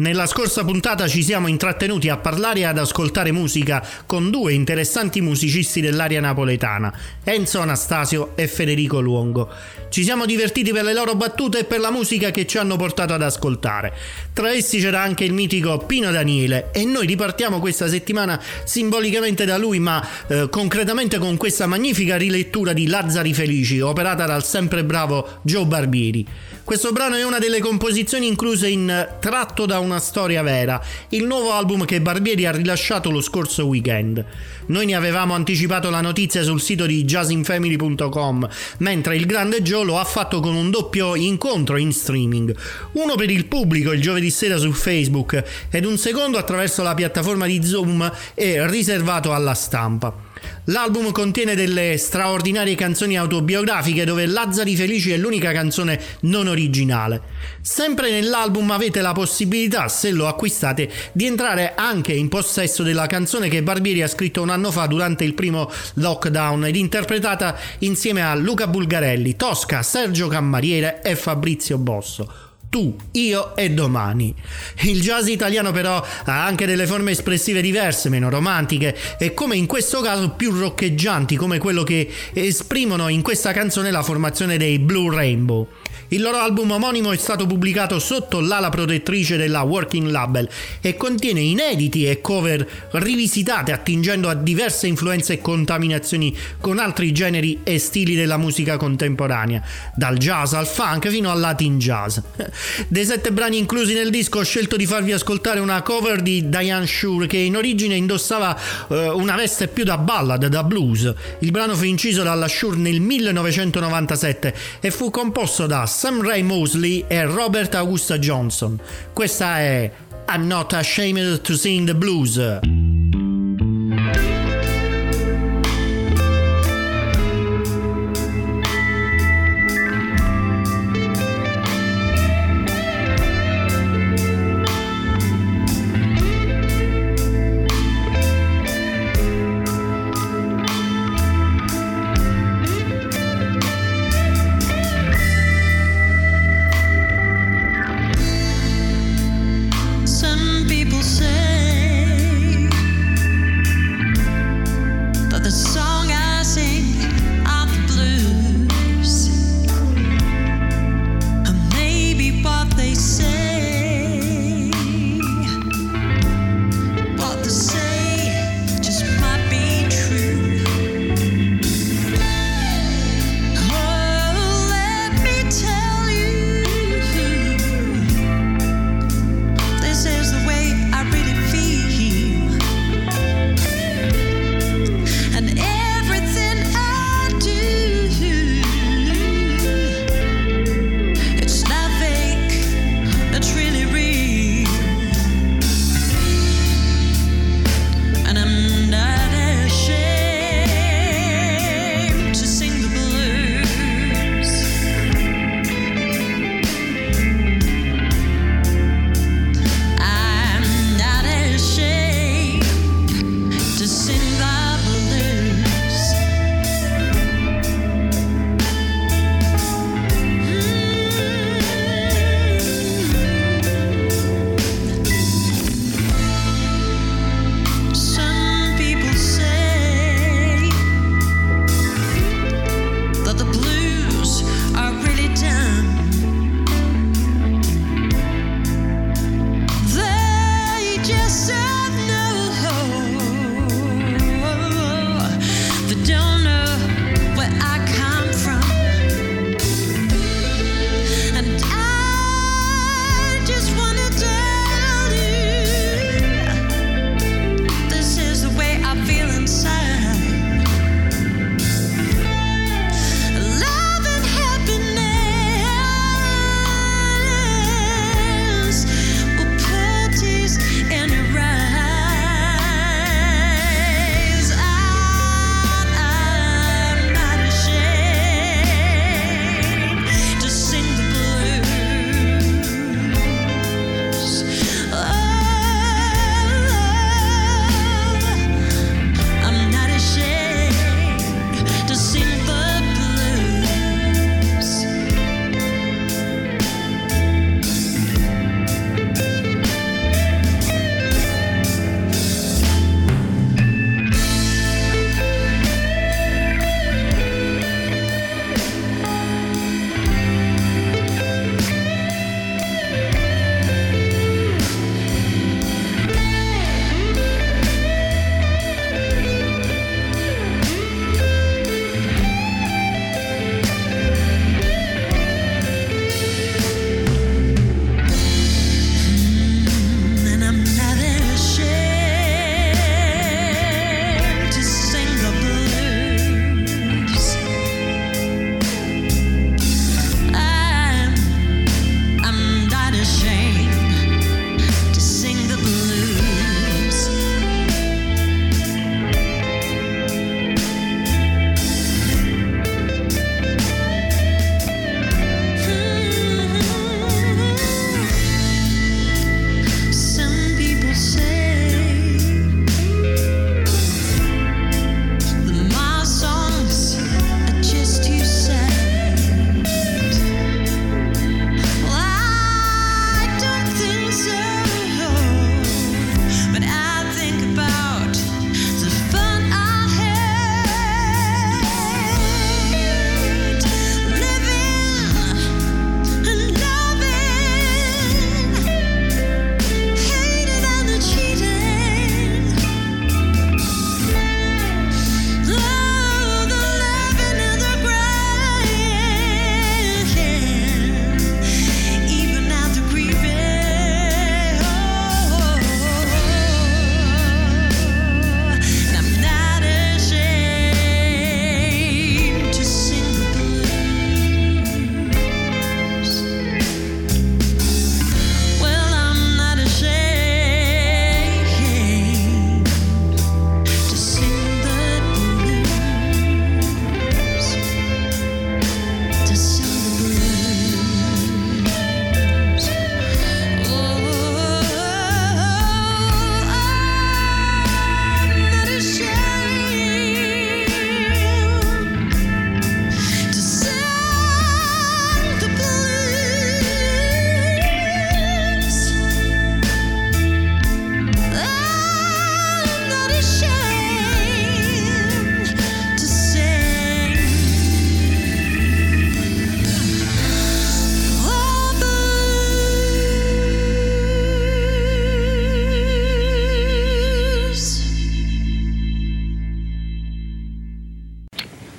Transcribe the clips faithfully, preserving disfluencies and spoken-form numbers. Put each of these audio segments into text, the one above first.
Nella scorsa puntata ci siamo intrattenuti a parlare e ad ascoltare musica con due interessanti musicisti dell'area napoletana, Enzo Anastasio e Federico Luongo. Ci siamo divertiti per le loro battute e per la musica che ci hanno portato ad ascoltare. Tra essi c'era anche il mitico Pino Daniele e noi ripartiamo questa settimana simbolicamente da lui, ma eh, concretamente con questa magnifica rilettura di Lazzari Felici, operata dal sempre bravo Joe Barbieri. Questo brano è una delle composizioni incluse in Tratto da una storia vera, il nuovo album che Barbieri ha rilasciato lo scorso weekend. Noi ne avevamo anticipato la notizia sul sito di jazz in family punto com, mentre il grande Joe lo ha fatto con un doppio incontro in streaming, uno per il pubblico il giovedì sera su Facebook ed un secondo attraverso la piattaforma di Zoom e riservato alla stampa. L'album contiene delle straordinarie canzoni autobiografiche dove Lazzari Felici è l'unica canzone non originale. Sempre nell'album avete la possibilità, se lo acquistate, di entrare anche in possesso della canzone che Barbieri ha scritto un anno fa durante il primo lockdown ed interpretata insieme a Luca Bulgarelli, Tosca, Sergio Cammariere e Fabrizio Bosso. Tu, io e domani. Il jazz italiano però ha anche delle forme espressive diverse, meno romantiche e, come in questo caso, più roccheggianti, come quello che esprimono in questa canzone la formazione dei Blue Rainbow. Il loro album omonimo è stato pubblicato sotto l'ala protettrice della Working Label e contiene inediti e cover rivisitate, attingendo a diverse influenze e contaminazioni con altri generi e stili della musica contemporanea, dal jazz al funk fino al latin jazz. Dei sette brani inclusi nel disco ho scelto di farvi ascoltare una cover di Diane Shure, che in origine indossava eh, una veste più da ballad, da blues. Il brano fu inciso dalla Shure nel millenovecentonovantasette e fu composto da Sam Ray Mosley e Robert Augusta Johnson. Questa è I'm Not Ashamed to Sing the Blues. People say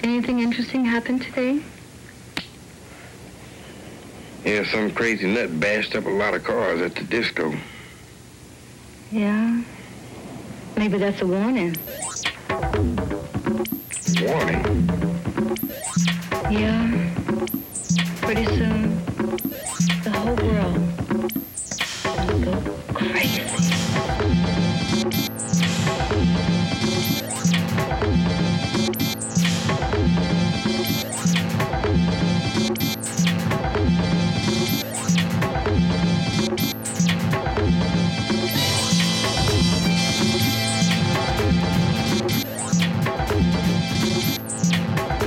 Anything interesting happened today? Yeah, some crazy nut bashed up a lot of cars at the disco. Yeah. Maybe that's a warning. Warning? Yeah. Pretty soon, the whole world will go crazy.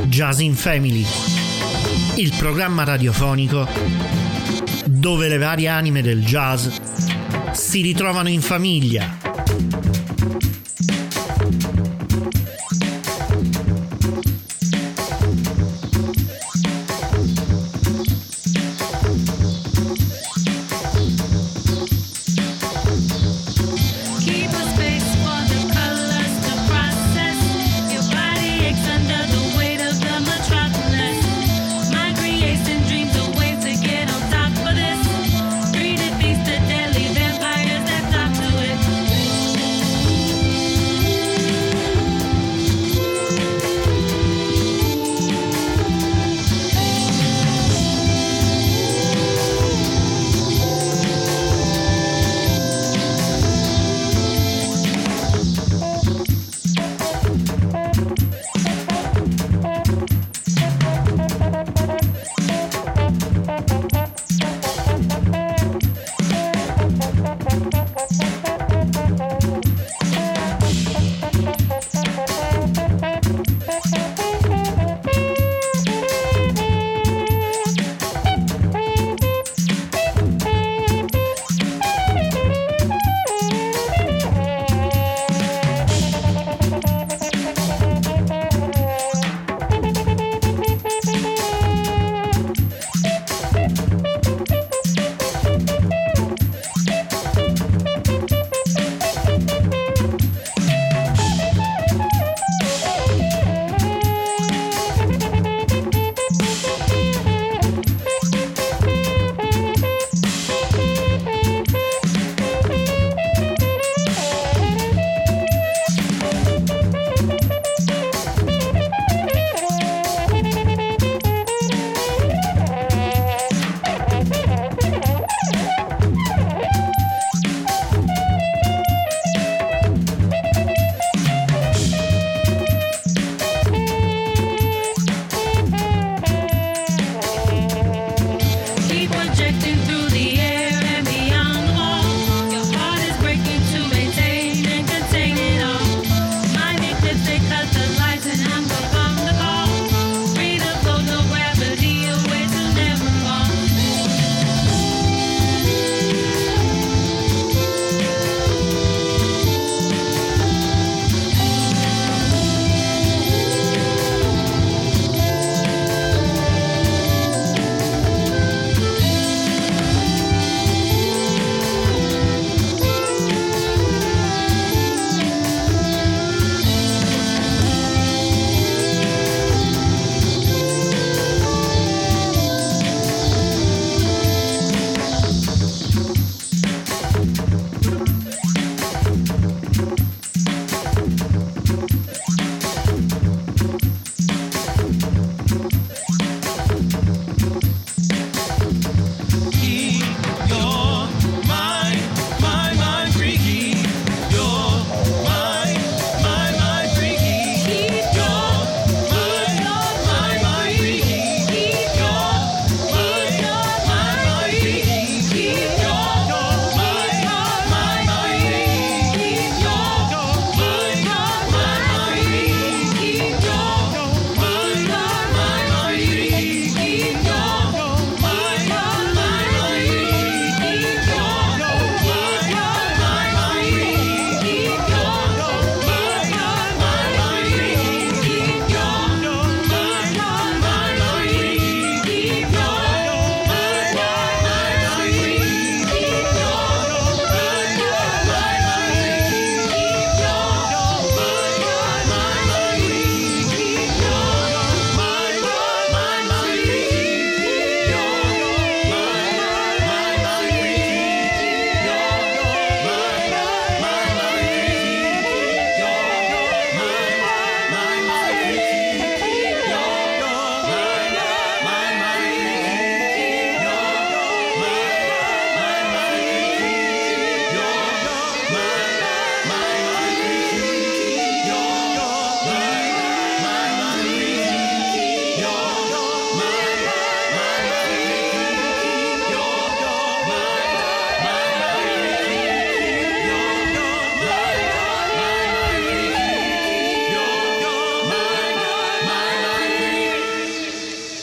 Jazz in Family, il programma radiofonico dove le varie anime del jazz si ritrovano in famiglia.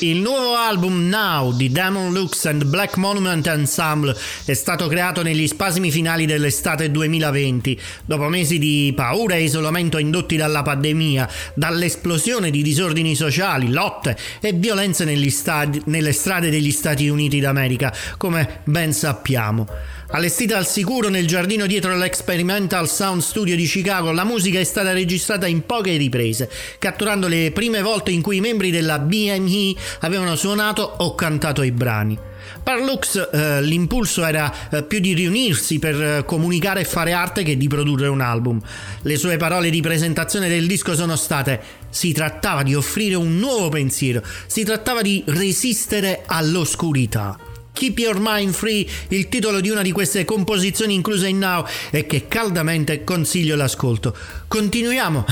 Il nuovo album Now di Demon Lux and Black Monument Ensemble è stato creato negli spasimi finali dell'estate duemilaventi, dopo mesi di paura e isolamento indotti dalla pandemia, dall'esplosione di disordini sociali, lotte e violenze negli stadi, nelle strade degli Stati Uniti d'America, come ben sappiamo. Allestita al sicuro nel giardino dietro l'Experimental Sound Studio di Chicago, la musica è stata registrata in poche riprese, catturando le prime volte in cui i membri della B M I avevano suonato o cantato i brani. Per Lux eh, l'impulso era eh, più di riunirsi per eh, comunicare e fare arte che di produrre un album. Le sue parole di presentazione del disco sono state: si trattava di offrire un nuovo pensiero, si trattava di resistere all'oscurità. Keep Your Mind Free, il titolo di una di queste composizioni incluse in Now e che caldamente consiglio l'ascolto. Continuiamo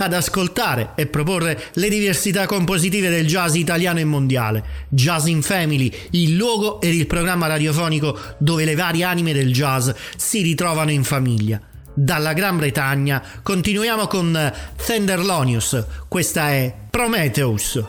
ad ascoltare e proporre le diversità compositive del jazz italiano e mondiale. Jazz in Family, il luogo ed il programma radiofonico dove le varie anime del jazz si ritrovano in famiglia. Dalla Gran Bretagna continuiamo con Tenderlonious, questa è Prometheus.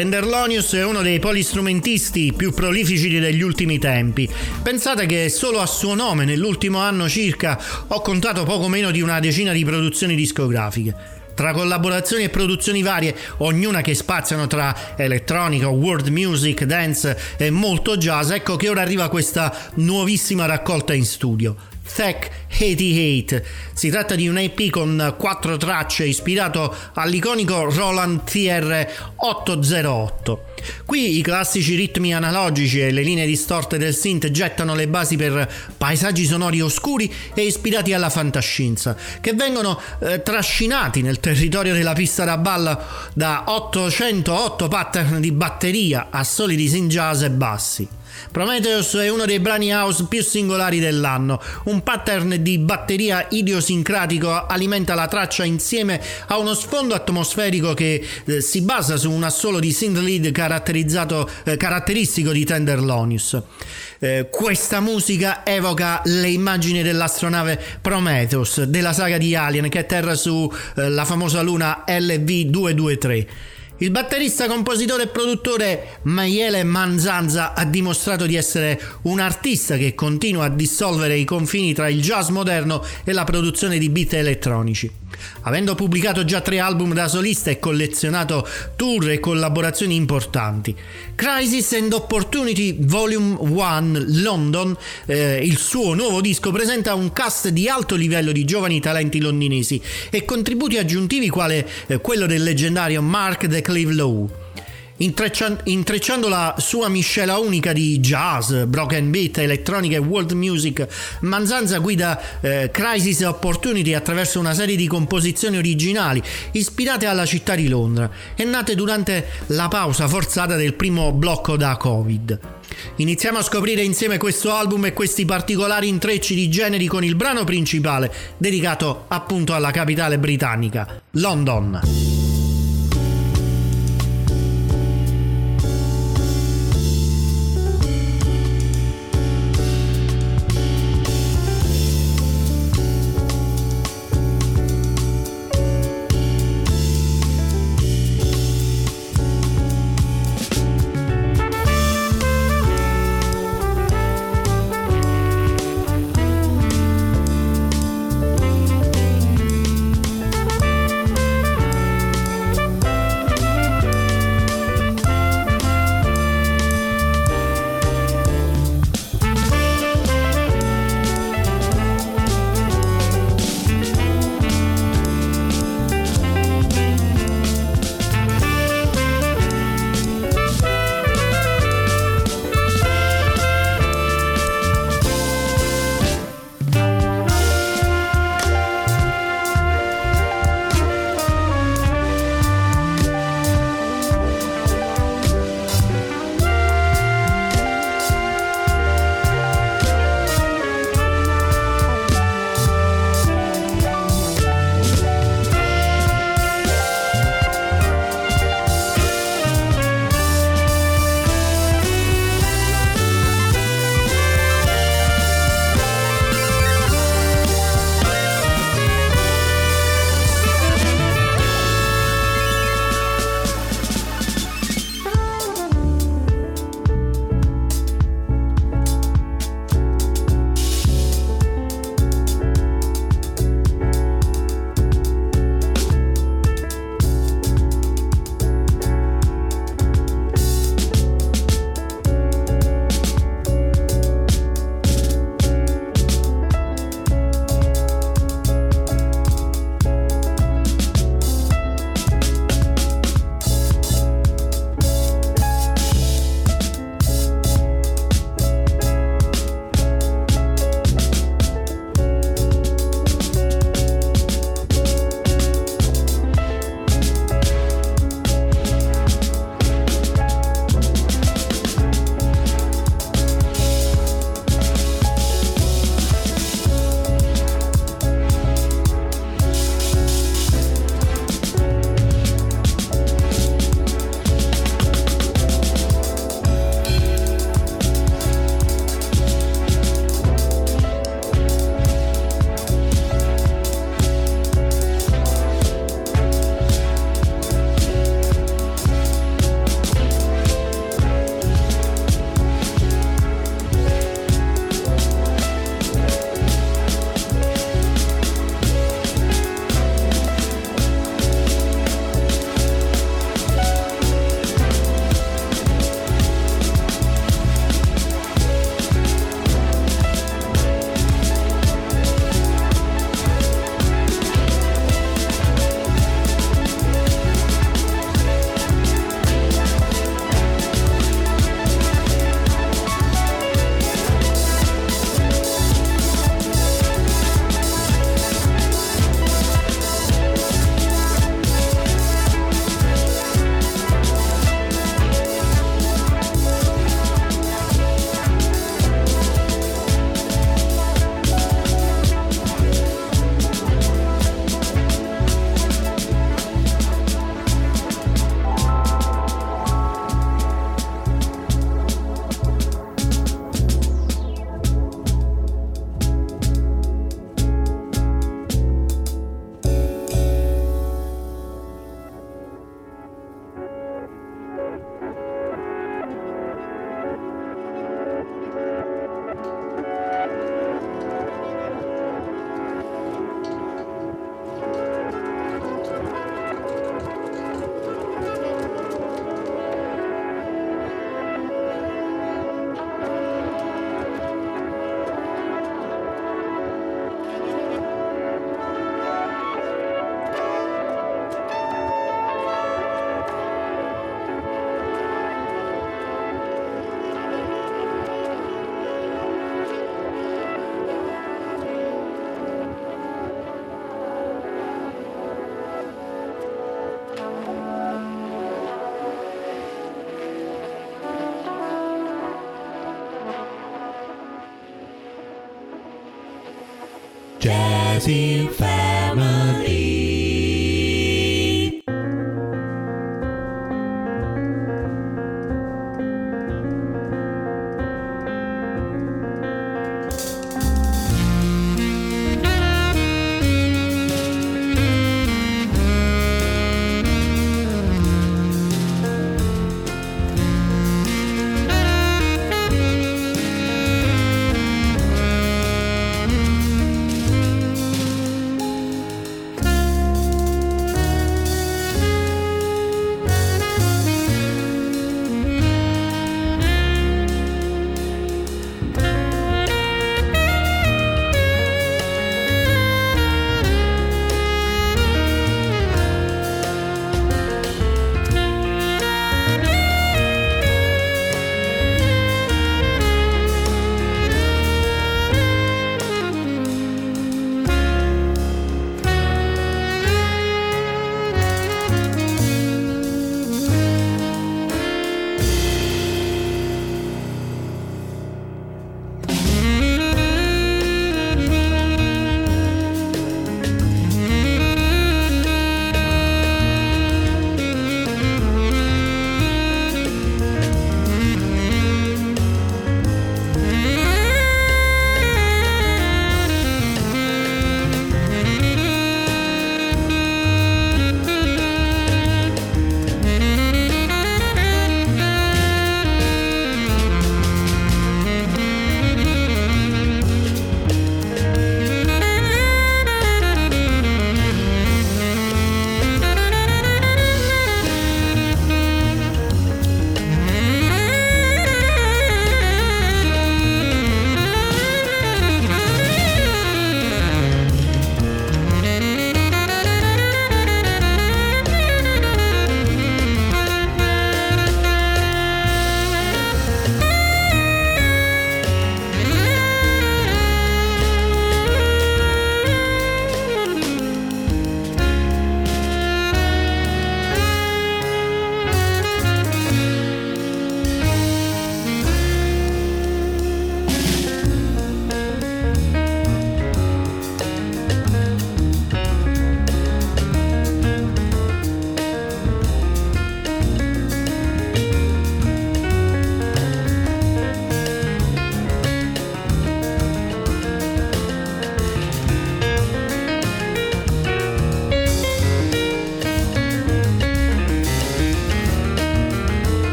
Tenderlonious è uno dei polistrumentisti più prolifici degli ultimi tempi. Pensate che solo a suo nome nell'ultimo anno circa ho contato poco meno di una decina di produzioni discografiche, tra collaborazioni e produzioni varie, ognuna che spaziano tra elettronica, world music, dance e molto jazz. Ecco che ora arriva questa nuovissima raccolta in studio, Tech ottantotto. Si tratta di un E P con quattro tracce ispirato all'iconico Roland T R otto zero otto. Qui i classici ritmi analogici e le linee distorte del synth gettano le basi per paesaggi sonori oscuri e ispirati alla fantascienza, che vengono eh, trascinati nel territorio della pista da ballo da ottocentootto pattern di batteria, assoli di synth jazz e bassi. Prometheus è uno dei brani house più singolari dell'anno. Un pattern di batteria idiosincratico alimenta la traccia insieme a uno sfondo atmosferico che eh, si basa su un assolo di synth lead caratterizzato, eh, caratteristico di Tenderlonious. Eh, questa musica evoca le immagini dell'astronave Prometheus della saga di Alien, che atterra sulla eh, famosa luna L V duecentoventitré. Il batterista, compositore e produttore Maiele Manzanza ha dimostrato di essere un artista che continua a dissolvere i confini tra il jazz moderno e la produzione di beat elettronici. Avendo pubblicato già tre album da solista e collezionato tour e collaborazioni importanti, Crisis and Opportunity Volume uno London, eh, il suo nuovo disco, presenta un cast di alto livello di giovani talenti londinesi e contributi aggiuntivi quale eh, quello del leggendario Mark de Clive-Lowe. Intrecciando la sua miscela unica di jazz, broken beat, elettronica e world music, Manzanza guida eh, Crisis Opportunity attraverso una serie di composizioni originali ispirate alla città di Londra e nate durante la pausa forzata del primo blocco da Covid. Iniziamo a scoprire insieme questo album e questi particolari intrecci di generi con il brano principale dedicato appunto alla capitale britannica, London. Jazz in Family.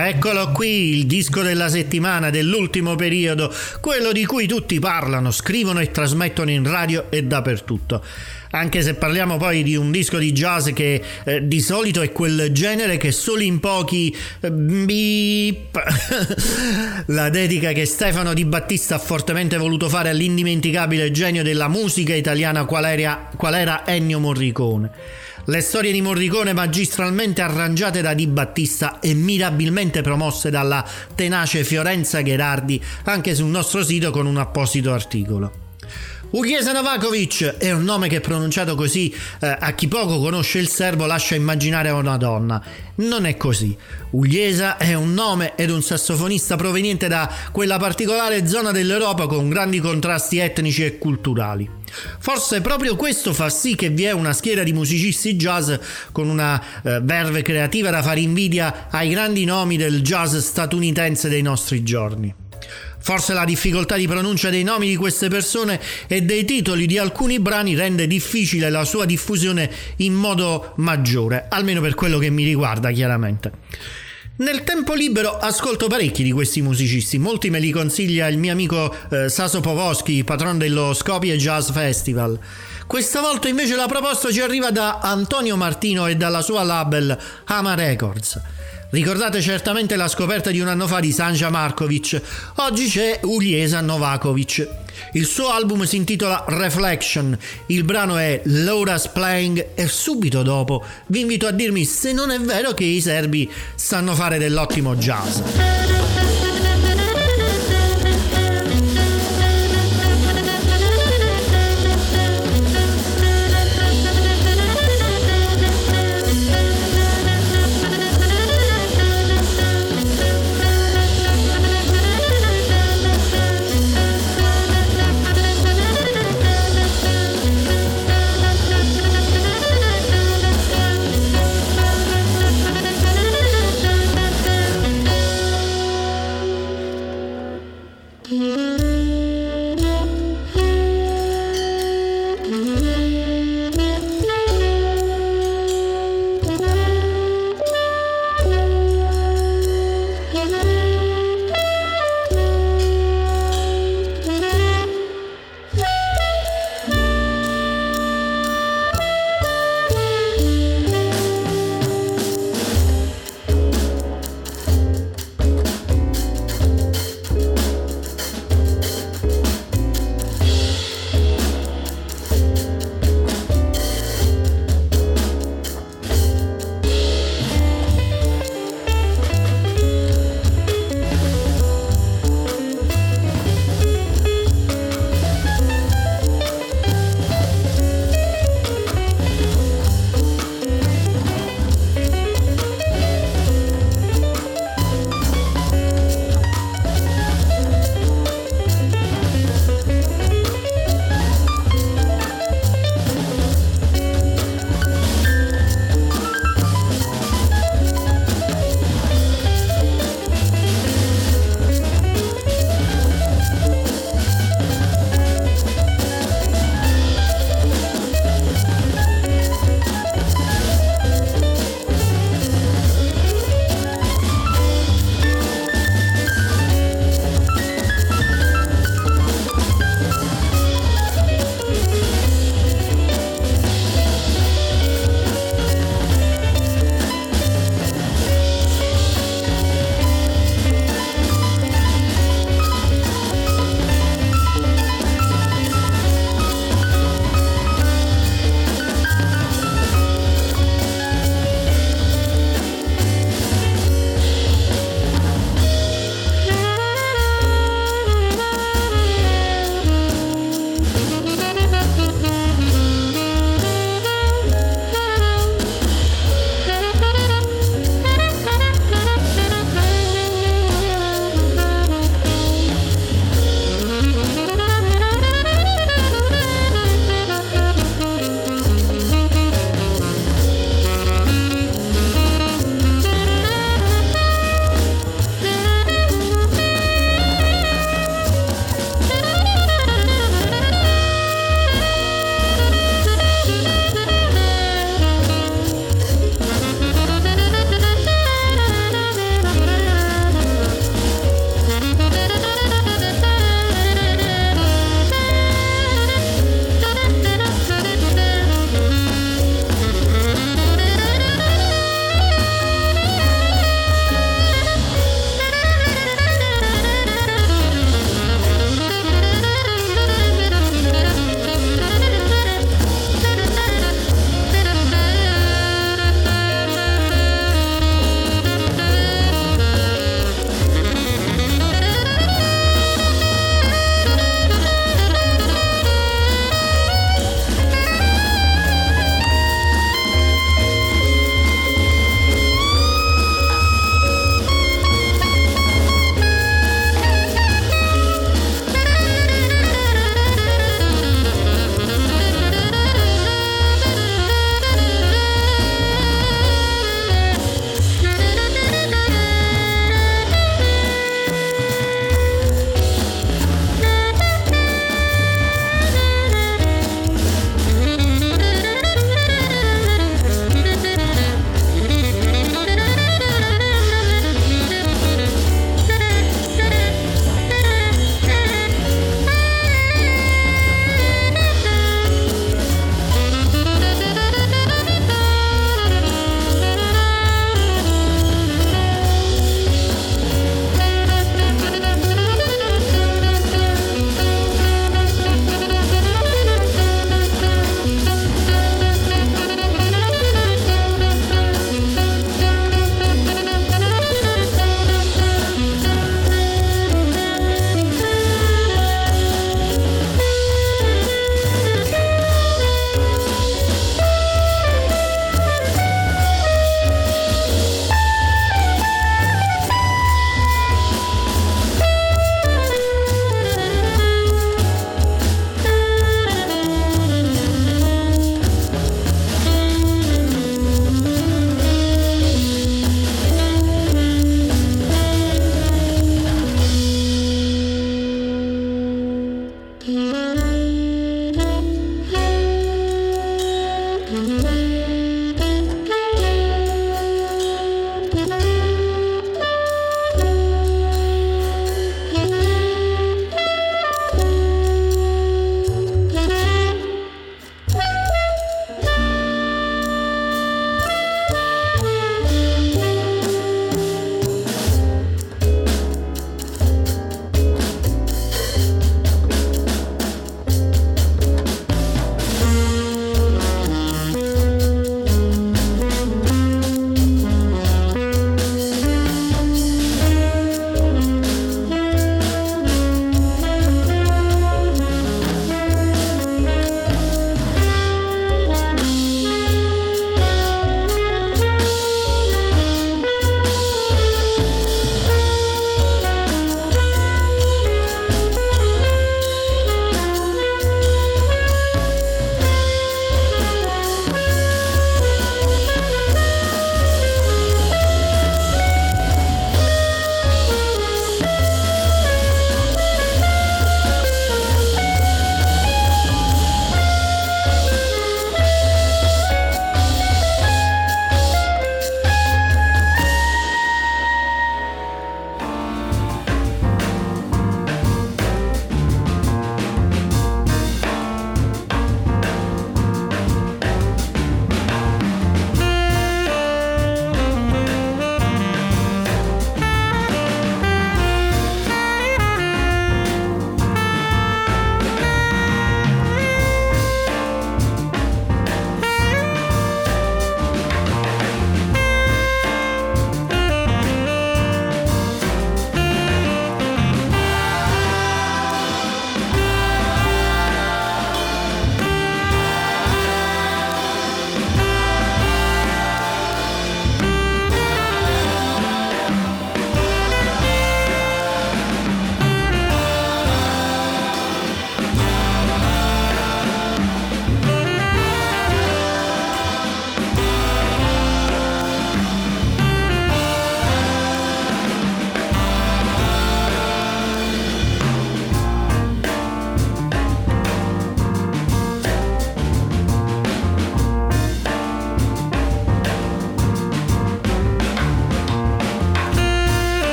Eccolo qui il disco della settimana dell'ultimo periodo, quello di cui tutti parlano, scrivono e trasmettono in radio e dappertutto. Anche se parliamo poi di un disco di jazz che eh, di solito è quel genere che solo in pochi eh, beep. La dedica che Stefano Di Battista ha fortemente voluto fare all'indimenticabile genio della musica italiana qual era, qual era Ennio Morricone. Le storie di Morricone magistralmente arrangiate da Di Battista e mirabilmente promosse dalla tenace Fiorenza Gherardi, anche sul nostro sito con un apposito articolo. Ugliesa Novakovic è un nome che pronunciato così eh, a chi poco conosce il serbo lascia immaginare una donna. Non è così. Ugliesa è un nome ed un sassofonista proveniente da quella particolare zona dell'Europa con grandi contrasti etnici e culturali. Forse proprio questo fa sì che vi è una schiera di musicisti jazz con una eh, verve creativa da fare invidia ai grandi nomi del jazz statunitense dei nostri giorni. Forse la difficoltà di pronuncia dei nomi di queste persone e dei titoli di alcuni brani rende difficile la sua diffusione in modo maggiore, almeno per quello che mi riguarda, chiaramente. Nel tempo libero ascolto parecchi di questi musicisti, molti me li consiglia il mio amico eh, Saso Povoschi, patron dello Skopje Jazz Festival. Questa volta invece la proposta ci arriva da Antonio Martino e dalla sua label Hama Records. Ricordate certamente la scoperta di un anno fa di Sanja Markovic, oggi c'è Ugliesa Novakovic. Il suo album si intitola Reflection, il brano è Laura's Playing e subito dopo vi invito a dirmi se non è vero che i serbi sanno fare dell'ottimo jazz.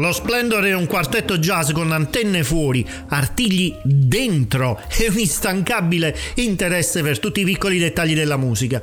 Lo Splendor è un quartetto jazz con antenne fuori, artigli dentro e un instancabile interesse per tutti i piccoli dettagli della musica.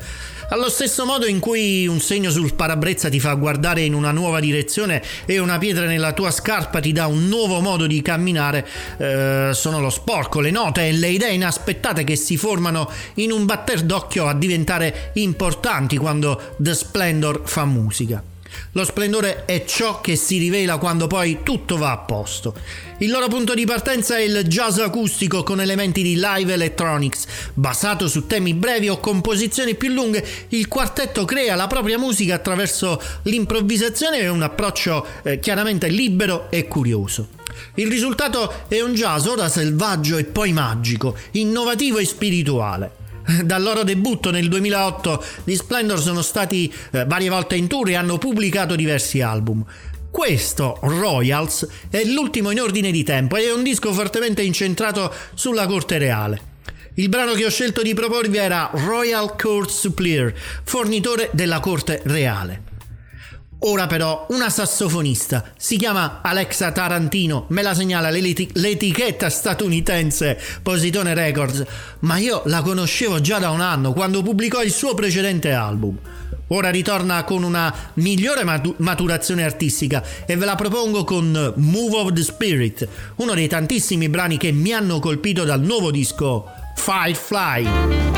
Allo stesso modo in cui un segno sul parabrezza ti fa guardare in una nuova direzione e una pietra nella tua scarpa ti dà un nuovo modo di camminare, eh, sono lo sporco, le note e le idee inaspettate che si formano in un batter d'occhio a diventare importanti quando The Splendor fa musica. Lo splendore è ciò che si rivela quando poi tutto va a posto. Il loro punto di partenza è il jazz acustico con elementi di live electronics. Basato su temi brevi o composizioni più lunghe, il quartetto crea la propria musica attraverso l'improvvisazione e un approccio eh, chiaramente libero e curioso. Il risultato è un jazz ora selvaggio e poi magico, innovativo e spirituale. Dal loro debutto nel duemilaotto, gli Splendor sono stati eh, varie volte in tour e hanno pubblicato diversi album. Questo, Royals, è l'ultimo in ordine di tempo ed è un disco fortemente incentrato sulla corte reale. Il brano che ho scelto di proporvi era Royal Court Supplier, fornitore della corte reale. Ora però una sassofonista, si chiama Alexa Tarantino, me la segnala l'eti- l'etichetta statunitense Positone Records, ma io la conoscevo già da un anno quando pubblicò il suo precedente album. Ora ritorna con una migliore matu- maturazione artistica e ve la propongo con Move of the Spirit, uno dei tantissimi brani che mi hanno colpito dal nuovo disco Firefly.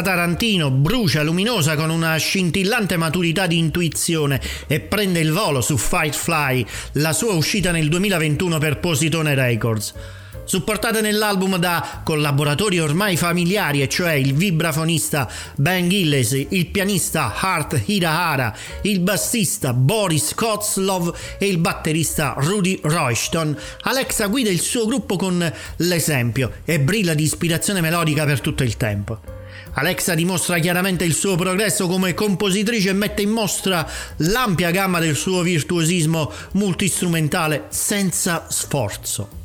Alexa Tarantino brucia luminosa con una scintillante maturità di intuizione e prende il volo su Fight Fly, la sua uscita nel duemilaventuno per Positone Records. Supportate nell'album da collaboratori ormai familiari, e cioè il vibrafonista Ben Gilles, il pianista Hart Hirahara, il bassista Boris Kozlov e il batterista Rudy Royston, Alexa guida il suo gruppo con l'esempio e brilla di ispirazione melodica per tutto il tempo. Alexa dimostra chiaramente il suo progresso come compositrice e mette in mostra l'ampia gamma del suo virtuosismo multistrumentale senza sforzo.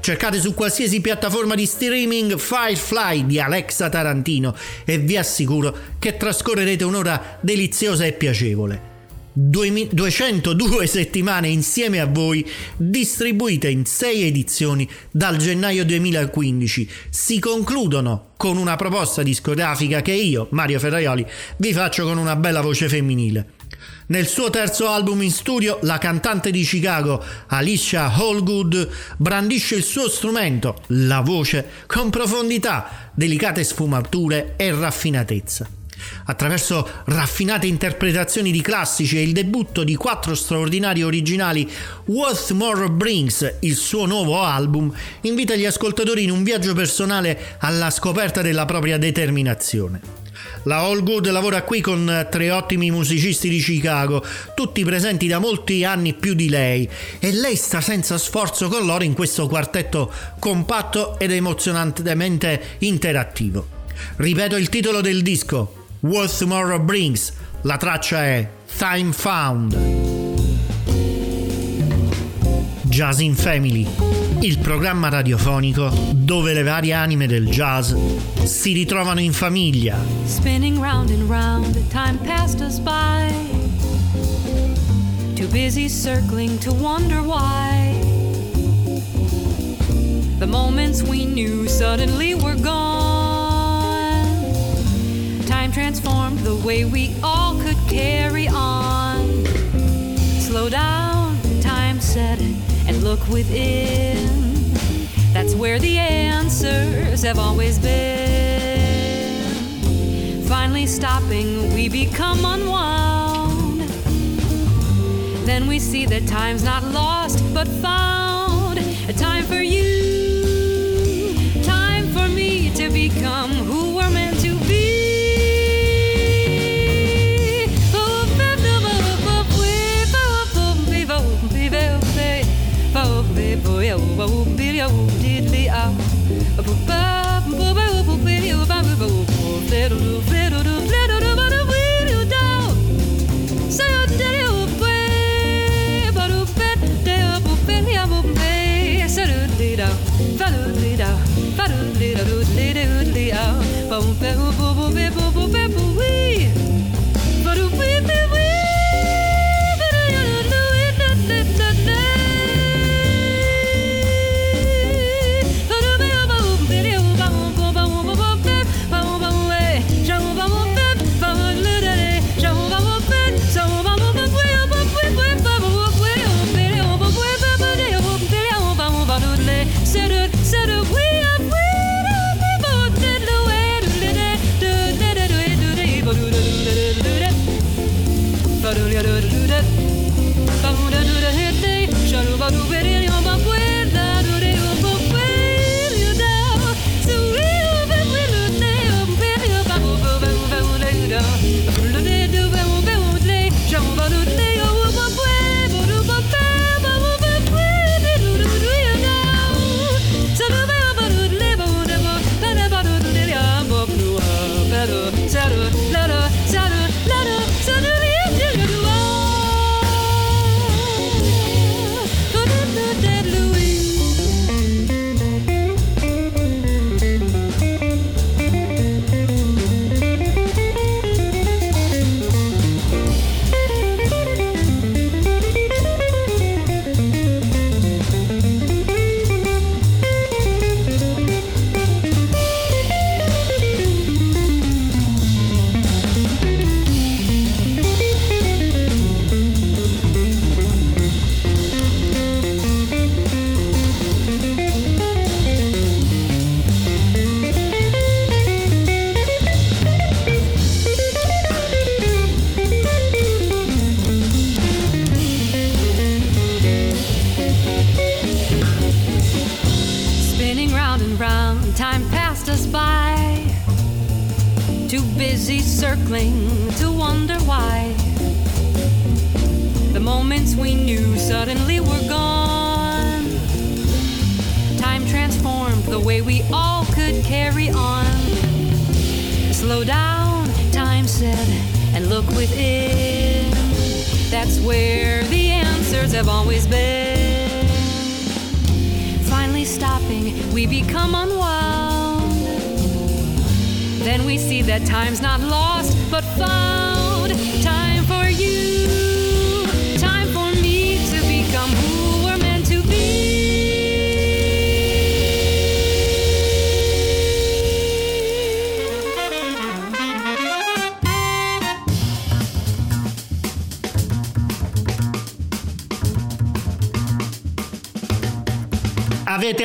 Cercate su qualsiasi piattaforma di streaming Firefly di Alexa Tarantino e vi assicuro che trascorrerete un'ora deliziosa e piacevole. duecentodue settimane insieme a voi, distribuite in sei edizioni dal gennaio duemilaquindici, si concludono con una proposta discografica che io, Mario Ferraioli, vi faccio con una bella voce femminile. Nel suo terzo album in studio, la cantante di Chicago, Alicia Allgood, brandisce il suo strumento, la voce, con profondità, delicate sfumature e raffinatezza. Attraverso raffinate interpretazioni di classici e il debutto di quattro straordinari originali, What Tomorrow Brings, il suo nuovo album, invita gli ascoltatori in un viaggio personale alla scoperta della propria determinazione. La Allgood lavora qui con tre ottimi musicisti di Chicago, tutti presenti da molti anni più di lei, e lei sta senza sforzo con loro in questo quartetto compatto ed emozionantemente interattivo. Ripeto il titolo del disco, What Tomorrow Brings, la traccia è Time Found. Jazz in Family, il programma radiofonico dove le varie anime del jazz si ritrovano in famiglia. Spinning round and round, time passed us by. Too busy circling to wonder why. The moments we knew suddenly were gone. Time transformed the way we all could carry on. Slow down, time said it, and look within. That's where the answers have always been. Finally stopping, we become unwound. Then we see that time's not lost, but found. A time for you, time for me to become who we're meant to be. too busy circling to wonder why. The moments we knew suddenly were gone. Time transformed the way we all could carry on. Slow down, time said, and look within. That's where the answers have always been. Finally stopping, we become unwound. Then we see that time's not lost, but found. Time for you, time for me to become who we're meant to be. Avete